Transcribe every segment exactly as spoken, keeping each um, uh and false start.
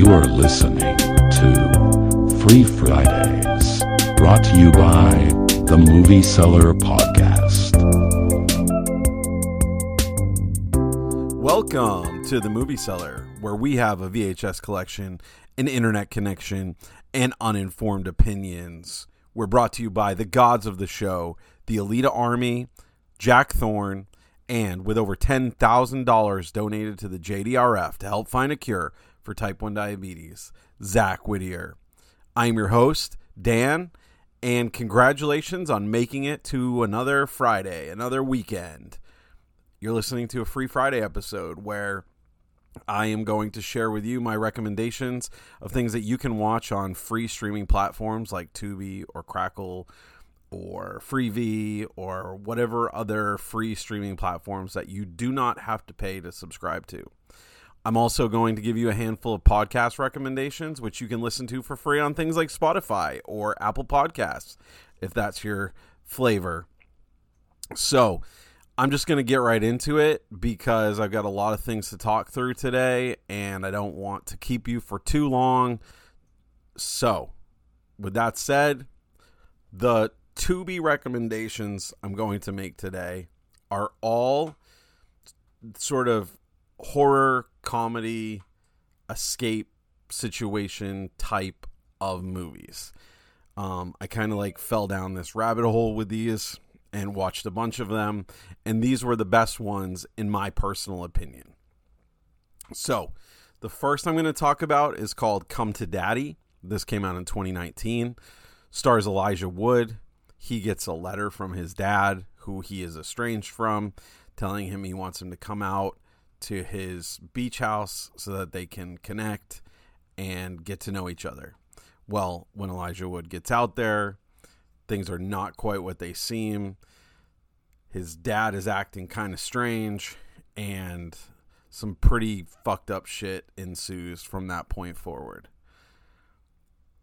You are listening to Free Fridays, brought to you by The Movie Cellar Podcast. Welcome to The Movie Cellar, where we have a V H S collection, an internet connection, and uninformed opinions. We're brought to you by the gods of the show, The Alita Army, Jack Thorne, and with over ten thousand dollars donated to the J D R F to help find a cure for Type One Diabetes, Zach Whittier. I am your host, Dan, and congratulations on making it to another Friday, another weekend. You're listening to a Free Friday episode where I am going to share with you my recommendations of things that you can watch on free streaming platforms like Tubi or Crackle or Freevee or whatever other free streaming platforms that you do not have to pay to subscribe to. I'm also going to give you a handful of podcast recommendations, which you can listen to for free on things like Spotify or Apple Podcasts, if that's your flavor. So I'm just going to get right into it because I've got a lot of things to talk through today, and I don't want to keep you for too long. So with that said, the Tubi recommendations I'm going to make today are all sort of horror, comedy, escape situation type of movies. Um, I kind of like fell down this rabbit hole with these and watched a bunch of them, and these were the best ones in my personal opinion. So the first I'm going to talk about is called Come to Daddy. This came out in twenty nineteen. Stars Elijah Wood. He gets a letter from his dad, who he is estranged from, telling him he wants him to come out to his beach house so that they can connect and get to know each other. Well, when Elijah Wood gets out there, things are not quite what they seem. His dad is acting kind of strange, and some pretty fucked up shit ensues from that point forward.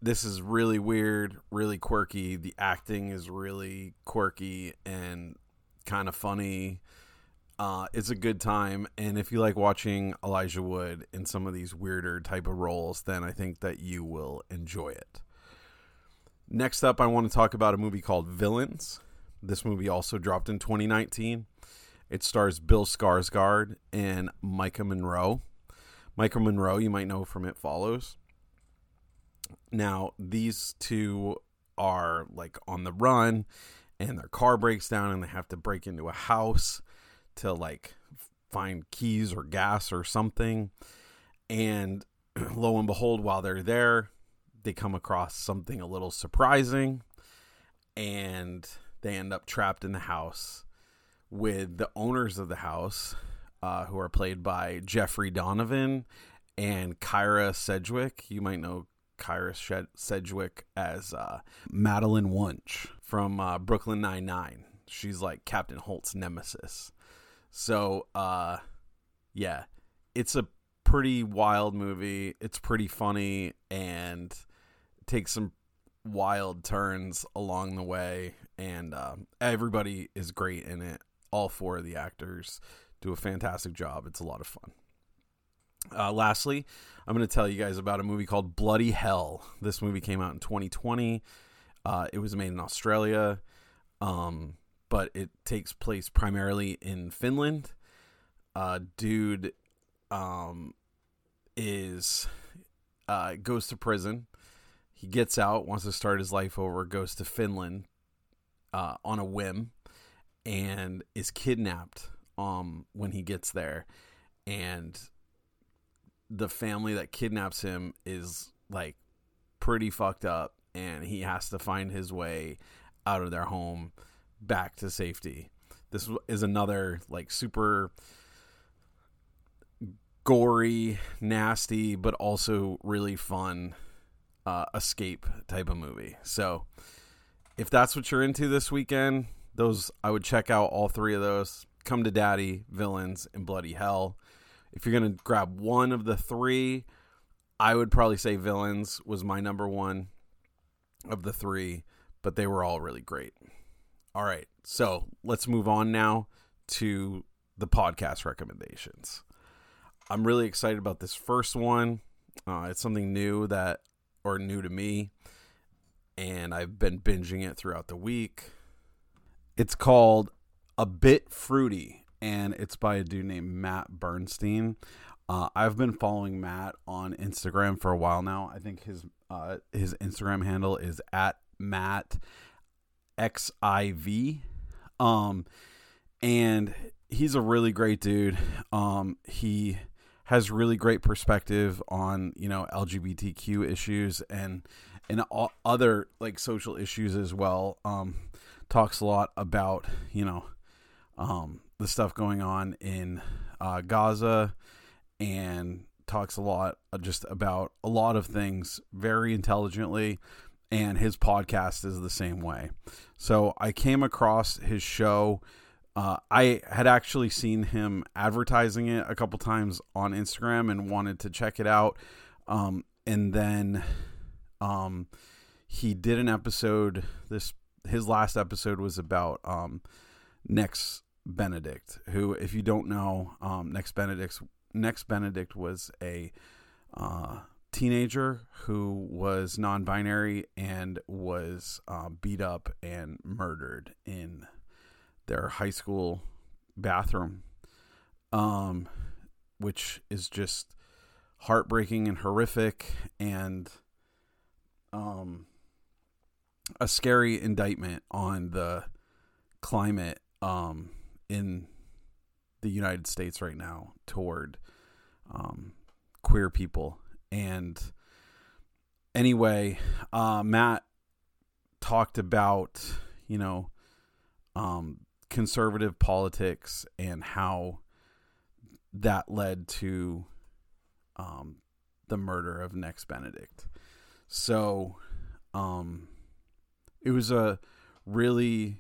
This is really weird, really quirky. The acting is really quirky and kind of funny. Uh, it's a good time, and if you like watching Elijah Wood in some of these weirder type of roles, then I think that you will enjoy it. Next up, I want to talk about a movie called Villains. This movie also dropped in twenty nineteen. It stars Bill Skarsgård and Micah Monroe. Micah Monroe, you might know from It Follows. Now, these two are like on the run, and their car breaks down, and they have to break into a house to like find keys or gas or something. And lo and behold, while they're there, they come across something a little surprising, and they end up trapped in the house with the owners of the house, uh, who are played by Jeffrey Donovan and Kyra Sedgwick. You might know Kyra Shed- Sedgwick as uh, Madeline Wunsch from uh, Brooklyn Nine-Nine. She's like Captain Holt's nemesis. So, uh, yeah, it's a pretty wild movie. It's pretty funny and takes some wild turns along the way. And uh, everybody is great in it. All four of the actors do a fantastic job. It's a lot of fun. Uh, lastly, I'm going to tell you guys about a movie called Bloody Hell. This movie came out in twenty twenty. Uh, it was made in Australia. Um... But it takes place primarily in Finland. Uh, dude um, is uh, goes to prison. He gets out, wants to start his life over, goes to Finland uh, on a whim, and is kidnapped um, when he gets there. And the family that kidnaps him is like pretty fucked up, and he has to find his way out of their home back to safety. This is another like super gory, nasty, but also really fun uh, escape type of movie. So if that's what you're into this weekend, those I would check out all three of those. Come to Daddy, Villains, and Bloody Hell. If you're going to grab one of the three, I would probably say Villains was my number one of the three, but they were all really great. All right, so let's move on now to the podcast recommendations. I'm really excited about this first one. Uh, it's something new that, or new to me, and I've been binging it throughout the week. It's called A Bit Fruity, and it's by a dude named Matt Bernstein. Uh, I've been following Matt on Instagram for a while now. I think his uh, his Instagram handle is at Matt X I V. Um, and he's a really great dude. Um, he has really great perspective on, you know, L G B T Q issues and and all other like social issues as well. Um, talks a lot about, you know, um, the stuff going on in uh, Gaza, and talks a lot just about a lot of things very intelligently. And his podcast is the same way. So I came across his show. Uh, I had actually seen him advertising it a couple times on Instagram and wanted to check it out. Um, and then um, he did an episode. This his last episode was about um, Nex Benedict, who, if you don't know, um, Nex Benedict's Nex Benedict was a uh, teenager who was non-binary and was uh, beat up and murdered in their high school bathroom, um, which is just heartbreaking and horrific and um, a scary indictment on the climate um, in the United States right now toward um, queer people. And anyway, uh, Matt talked about, you know, um, conservative politics and how that led to um, the murder of Nex Benedict. So um, it was a really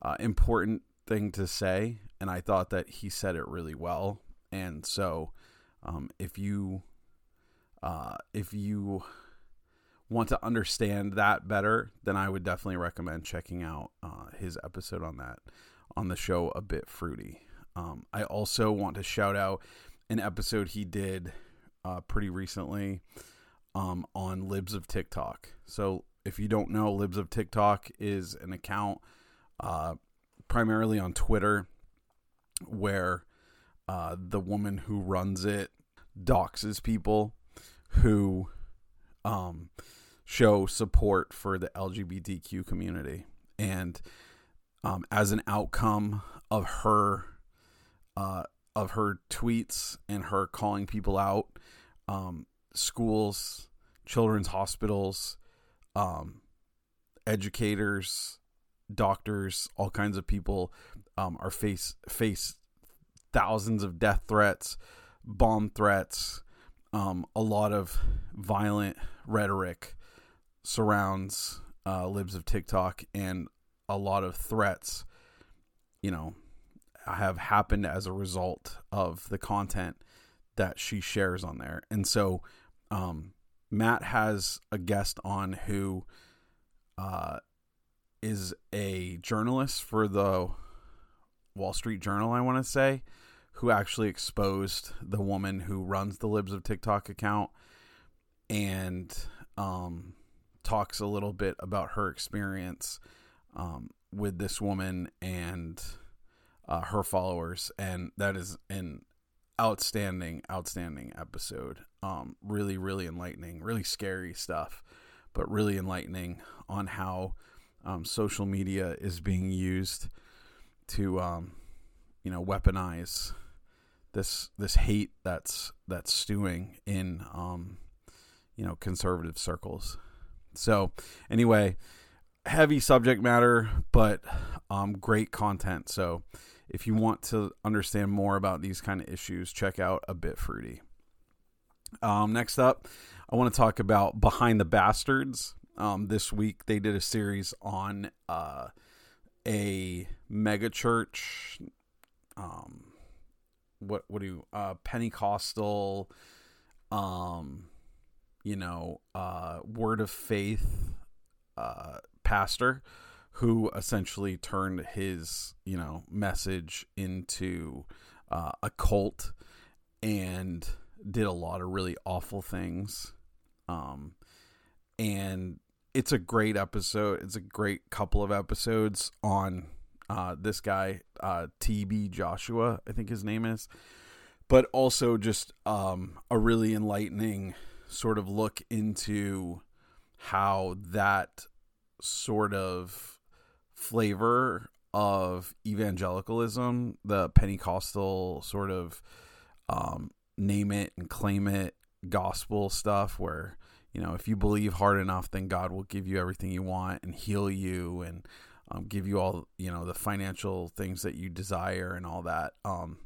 uh, important thing to say, and I thought that he said it really well. And so um, if you... Uh, if you want to understand that better, then I would definitely recommend checking out uh, his episode on that, on the show A Bit Fruity. Um, I also want to shout out an episode he did uh, pretty recently um, on Libs of TikTok. So if you don't know, Libs of TikTok is an account uh, primarily on Twitter where uh, the woman who runs it doxes people who um, show support for the L G B T Q community. And um, as an outcome of her uh, of her tweets and her calling people out, um, schools, children's hospitals, um, educators, doctors, all kinds of people um, are face face thousands of death threats, bomb threats. Um, a lot of violent rhetoric surrounds uh, Libs of TikTok, and a lot of threats, you know, have happened as a result of the content that she shares on there. And so um, Matt has a guest on who uh, is a journalist for the Wall Street Journal, I want to say, who actually exposed the woman who runs the Libs of TikTok account, and um, talks a little bit about her experience um, with this woman and uh, her followers. And that is an outstanding, outstanding episode. Um, really, really enlightening, really scary stuff, but really enlightening on how um, social media is being used to, um, you know, weaponize this this hate that's that's stewing in um you know conservative circles. So anyway, heavy subject matter, but um great content. So if you want to understand more about these kind of issues, check out A Bit Fruity. Um next up, I want to talk about Behind the Bastards. Um this week they did a series on uh a mega church, um What what do you uh, Pentecostal, um, you know, uh, word of faith uh, pastor who essentially turned his you know message into uh, a cult and did a lot of really awful things. Um, and it's a great episode. It's a great couple of episodes on uh, this guy, uh, T B. Joshua, I think his name is. But also just um, a really enlightening sort of look into how that sort of flavor of evangelicalism, the Pentecostal sort of um, name it and claim it gospel stuff where, you know, if you believe hard enough, then God will give you everything you want and heal you and um, give you all, you know, the financial things that you desire and all that. Um,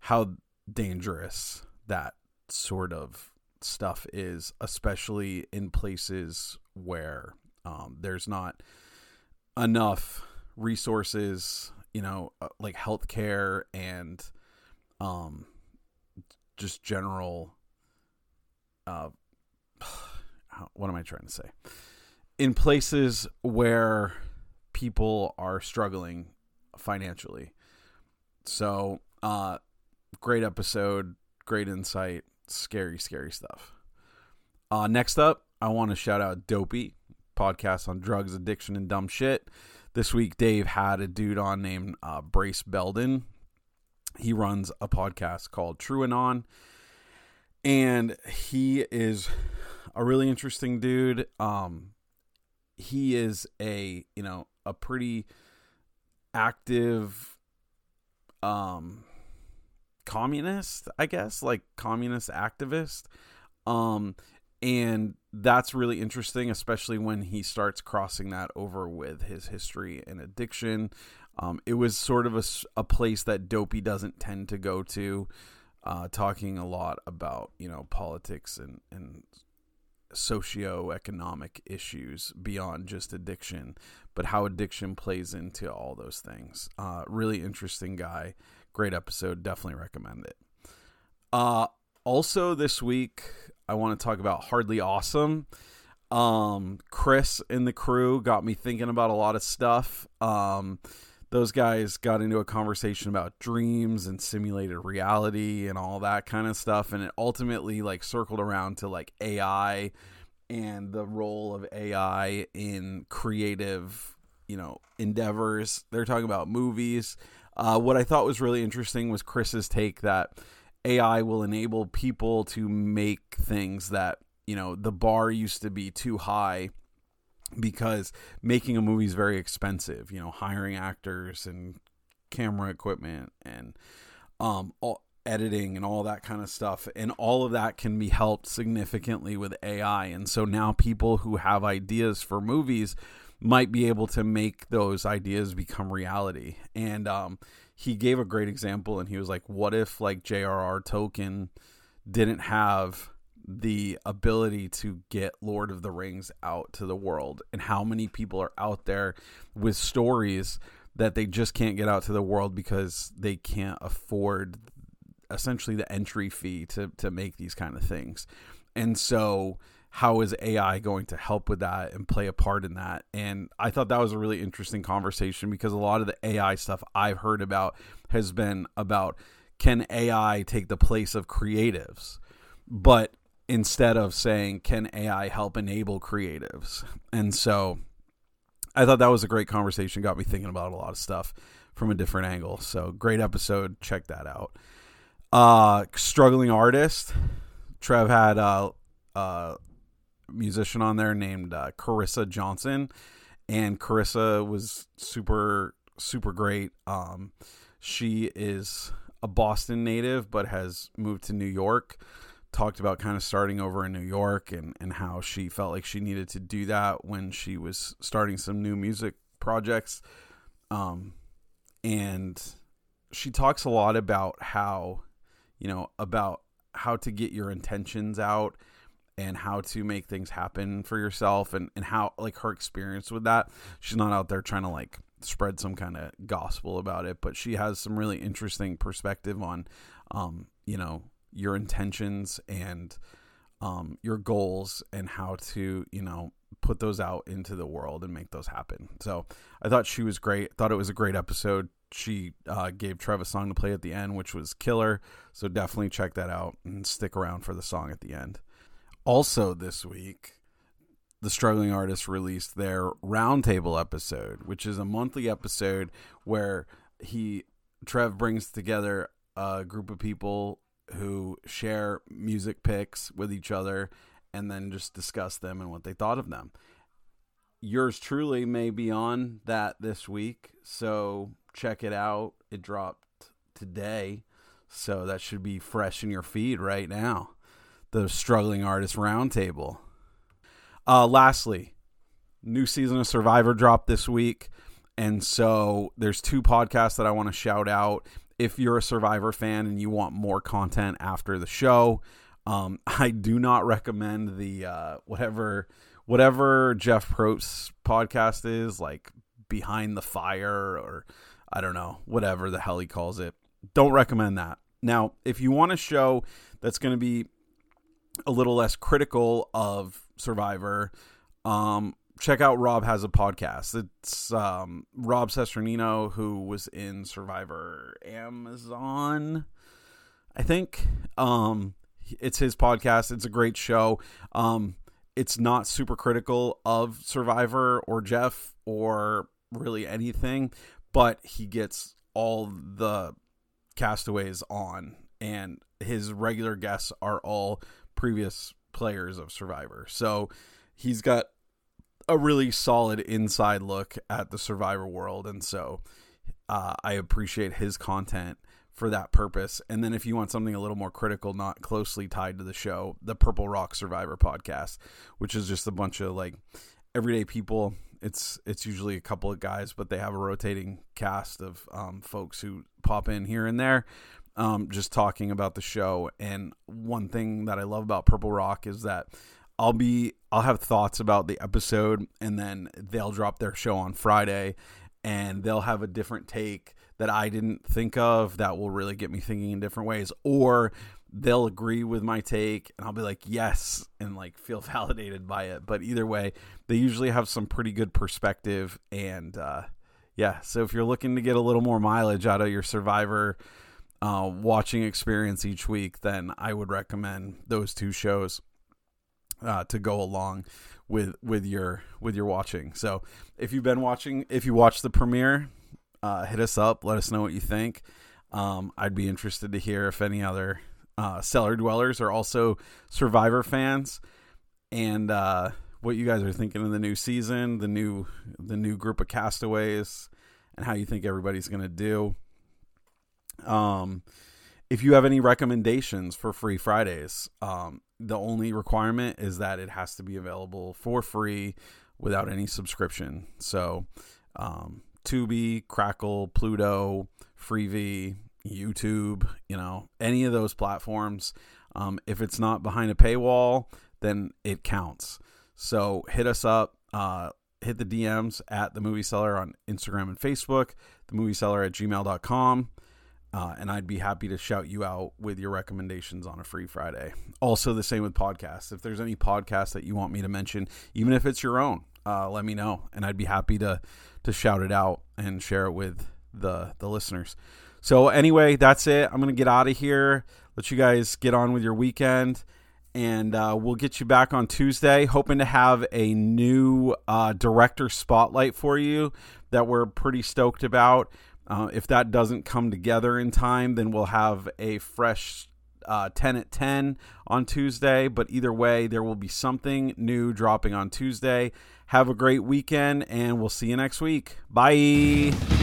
how dangerous that sort of stuff is, especially in places where um, there's not enough resources, you know, like healthcare and um, just general, uh, what am I trying to say? In places where people are struggling financially. So, uh, great episode, great insight, scary, scary stuff. Uh, next up, I want to shout out Dopey, podcast on drugs, addiction, and dumb shit. This week, Dave had a dude on named uh, Brace Belden. He runs a podcast called True Anon, and he is a really interesting dude. Um, he is a you know a pretty active um, communist, I guess, like communist activist, um, and that's really interesting, especially when he starts crossing that over with his history and addiction. Um, it was sort of a, a place that Dopey doesn't tend to go to, uh, talking a lot about, you know, politics and, and socioeconomic issues beyond just addiction, but how addiction plays into all those things. Uh, really interesting guy. Great episode. Definitely recommend it. Uh, also this week, I want to talk about Hardly Awesome. Um, Chris and the crew got me thinking about a lot of stuff. Um, those guys got into a conversation about dreams and simulated reality and all that kind of stuff. And it ultimately like circled around to like A I and the role of A I in creative, you know, endeavors. They're talking about movies. Uh, what I thought was really interesting was Chris's take that A I will enable people to make things that, you know, the bar used to be too high because making a movie is very expensive, you know, hiring actors and camera equipment and um, all, editing and all that kind of stuff. And all of that can be helped significantly with A I. And so now people who have ideas for movies might be able to make those ideas become reality. And, um, he gave a great example, and he was like, what if like J R R Tolkien didn't have the ability to get Lord of the Rings out to the world, and how many people are out there with stories that they just can't get out to the world because they can't afford essentially the entry fee to, to make these kind of things. And so how is A I going to help with that and play a part in that? And I thought that was a really interesting conversation, because a lot of the A I stuff I've heard about has been about, can A I take the place of creatives? But instead of saying, can A I help enable creatives? And so I thought that was a great conversation. Got me thinking about a lot of stuff from a different angle. So great episode. Check that out. Uh, Struggling Artist. Trev had uh, uh, musician on there named uh, Carissa Johnson, and Carissa was super super great. Um she is a Boston native but has moved to New York. Talked about kind of starting over in New York and and how she felt like she needed to do that when she was starting some new music projects, um and she talks a lot about how you know about how to get your intentions out and how to make things happen for yourself, and, and how like her experience with that. She's not out there trying to like spread some kind of gospel about it, but she has some really interesting perspective on, um, you know, your intentions and, um, your goals, and how to, you know, put those out into the world and make those happen. So I thought she was great. Thought it was a great episode. she uh, gave Trev a song to play at the end, which was killer. So definitely check that out and stick around for the song at the end. Also this week, the Struggling Artist released their Roundtable episode, which is a monthly episode where he Trev brings together a group of people who share music picks with each other and then just discuss them and what they thought of them. Yours truly may be on that this week, so check it out. It dropped today, so that should be fresh in your feed right now. The Struggling Artist Roundtable. Uh, lastly, new season of Survivor dropped this week, and so there's two podcasts that I want to shout out. If you're a Survivor fan and you want more content after the show, um, I do not recommend the uh, whatever... whatever Jeff Probst's podcast is, like Behind the Fire, or I don't know, whatever the hell he calls it. Don't recommend that. Now, if you want a show that's going to be a little less critical of Survivor, um, check out Rob Has a Podcast. It's um, Rob Sesternino, who was in Survivor Amazon, I think. Um, it's his podcast. It's a great show. Um, It's not super critical of Survivor or Jeff or really anything, but he gets all the castaways on, and his regular guests are all previous players of Survivor. So he's got a really solid inside look at the Survivor world, and so uh, I appreciate his content for that purpose. And then if you want something a little more critical, not closely tied to the show, the Purple Rock Survivor podcast, which is just a bunch of like everyday people. It's it's usually a couple of guys, but they have a rotating cast of um, folks who pop in here and there, um, just talking about the show. And one thing that I love about Purple Rock is that I'll be I'll have thoughts about the episode, and then they'll drop their show on Friday, and they'll have a different take that I didn't think of that will really get me thinking in different ways, or they'll agree with my take and I'll be like, yes, and like feel validated by it. But either way, they usually have some pretty good perspective. And uh, yeah, so if you're looking to get a little more mileage out of your Survivor uh, watching experience each week, then I would recommend those two shows uh, to go along with, with your, with your watching. So if you've been watching, if you watched the premiere, Uh, hit us up. Let us know what you think. Um, I'd be interested to hear if any other uh, cellar dwellers are also Survivor fans, and uh, what you guys are thinking of the new season, the new the new group of castaways, and how you think everybody's going to do. Um, if you have any recommendations for Free Fridays, um, the only requirement is that it has to be available for free without any subscription. So, um, Tubi, Crackle, Pluto, Freevee, YouTube, you know, any of those platforms. Um, if it's not behind a paywall, then it counts. So hit us up, uh, hit the D Ms at The Movie Cellar on Instagram and Facebook, the movie cellar at gmail dot com, uh, and I'd be happy to shout you out with your recommendations on a Free Friday. Also the same with podcasts. If there's any podcasts that you want me to mention, even if it's your own, Uh, let me know, and I'd be happy to to shout it out and share it with the the listeners. So anyway, that's it. I'm going to get out of here, let you guys get on with your weekend, and uh, we'll get you back on Tuesday, hoping to have a new uh, director spotlight for you that we're pretty stoked about. Uh, if that doesn't come together in time, then we'll have a fresh Uh, ten at ten on Tuesday, but either way, there will be something new dropping on Tuesday. Have a great weekend, and we'll see you next week. Bye.